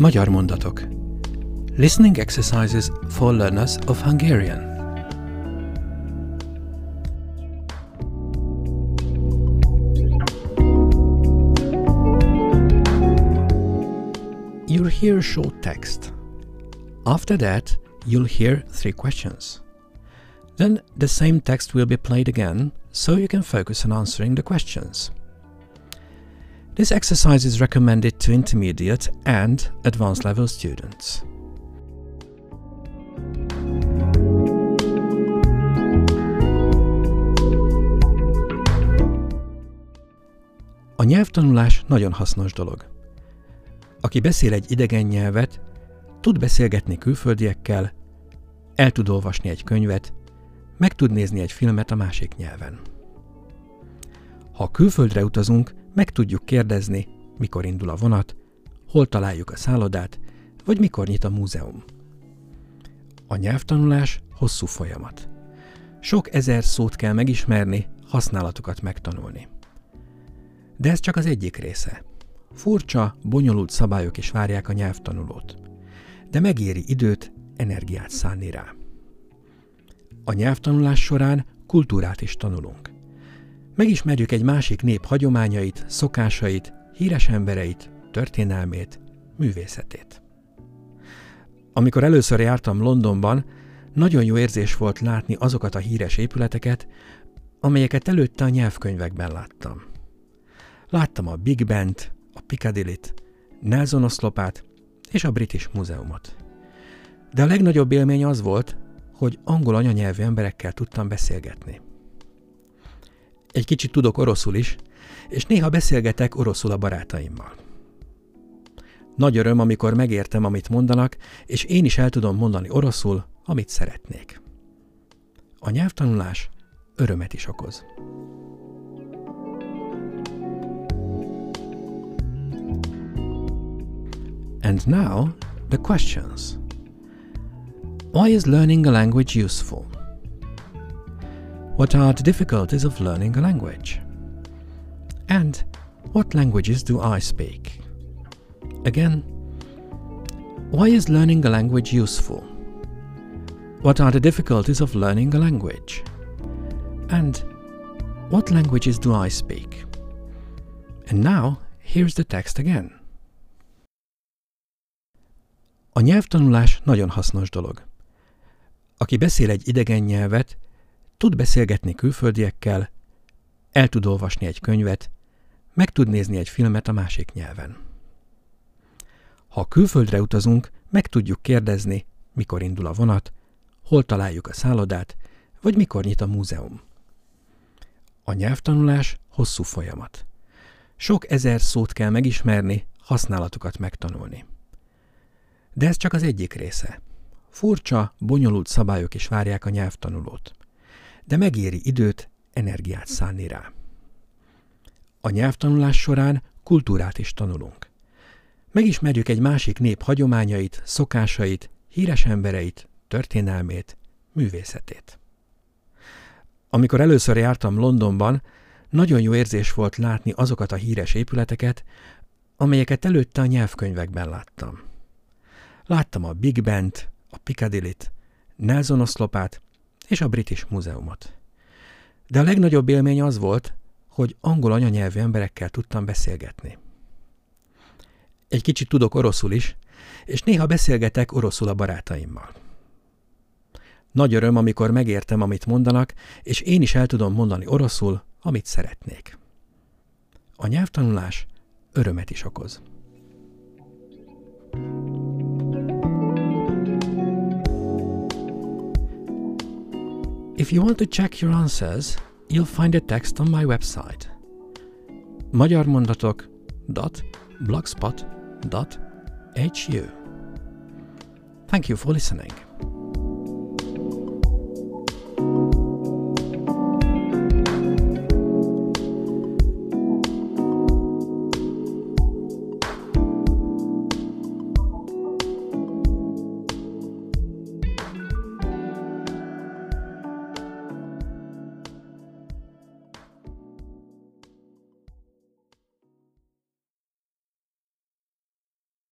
Magyar mondatok. Listening exercises for learners of Hungarian. You'll hear a short text. After that, you'll hear three questions. Then the same text will be played again, so you can focus on answering the questions. This exercise is recommended to intermediate and advanced level students. A nyelvtanulás nagyon hasznos dolog. Aki beszél egy idegen nyelvet, tud beszélgetni külföldiekkel, el tud olvasni egy könyvet, meg tud nézni egy filmet a másik nyelven. Ha a külföldre utazunk, meg tudjuk kérdezni, mikor indul a vonat, hol találjuk a szállodát, vagy mikor nyit a múzeum. A nyelvtanulás hosszú folyamat. Sok ezer szót kell megismerni, használatukat megtanulni. De ez csak az egyik része. Furcsa, bonyolult szabályok is várják a nyelvtanulót, de megéri időt, energiát szánni rá. A nyelvtanulás során kultúrát is tanulunk. Megismerjük egy másik nép hagyományait, szokásait, híres embereit, történelmét, művészetét. Amikor először jártam Londonban, nagyon jó érzés volt látni azokat a híres épületeket, amelyeket előtte a nyelvkönyvekben láttam. Láttam a Big Bent, a Piccadillyt, Nelson Oszlopát és a British Museumot. De a legnagyobb élmény az volt, hogy angol anyanyelvű emberekkel tudtam beszélgetni. Egy kicsit tudok oroszul is, és néha beszélgetek oroszul a barátaimmal. Nagy öröm, amikor megértem, amit mondanak, és én is el tudom mondani oroszul, amit szeretnék. A nyelvtanulás örömet is okoz. And now, the questions. Why is learning a language useful? What are the difficulties of learning a language? And what languages do I speak? Again, why is learning a language useful? What are the difficulties of learning a language? And what languages do I speak? And now, here's the text again. A nyelvtanulás nagyon hasznos dolog. Aki beszél egy idegen nyelvet, tud beszélgetni külföldiekkel, el tud olvasni egy könyvet, meg tud nézni egy filmet a másik nyelven. Ha a külföldre utazunk, meg tudjuk kérdezni, mikor indul a vonat, hol találjuk a szállodát, vagy mikor nyit a múzeum. A nyelvtanulás hosszú folyamat. Sok ezer szót kell megismerni, használatukat megtanulni. De ez csak az egyik része. Furcsa, bonyolult szabályok is várják a nyelvtanulót, de megéri időt, energiát szánni rá. A nyelvtanulás során kultúrát is tanulunk. Megismerjük egy másik nép hagyományait, szokásait, híres embereit, történelmét, művészetét. Amikor először jártam Londonban, nagyon jó érzés volt látni azokat a híres épületeket, amelyeket előtte a nyelvkönyvekben láttam. Láttam a Big Bent, a Piccadillyt, Nelson Oszlopát és a British Museumot. De a legnagyobb élmény az volt, hogy angol anyanyelvű emberekkel tudtam beszélgetni. Egy kicsit tudok oroszul is, és néha beszélgetek oroszul a barátaimmal. Nagy öröm, amikor megértem, amit mondanak, és én is el tudom mondani oroszul, amit szeretnék. A nyelvtanulás örömet is okoz. If you want to check your answers, you'll find a text on my website, magyarmondatok.blogspot.hu. Thank you for listening.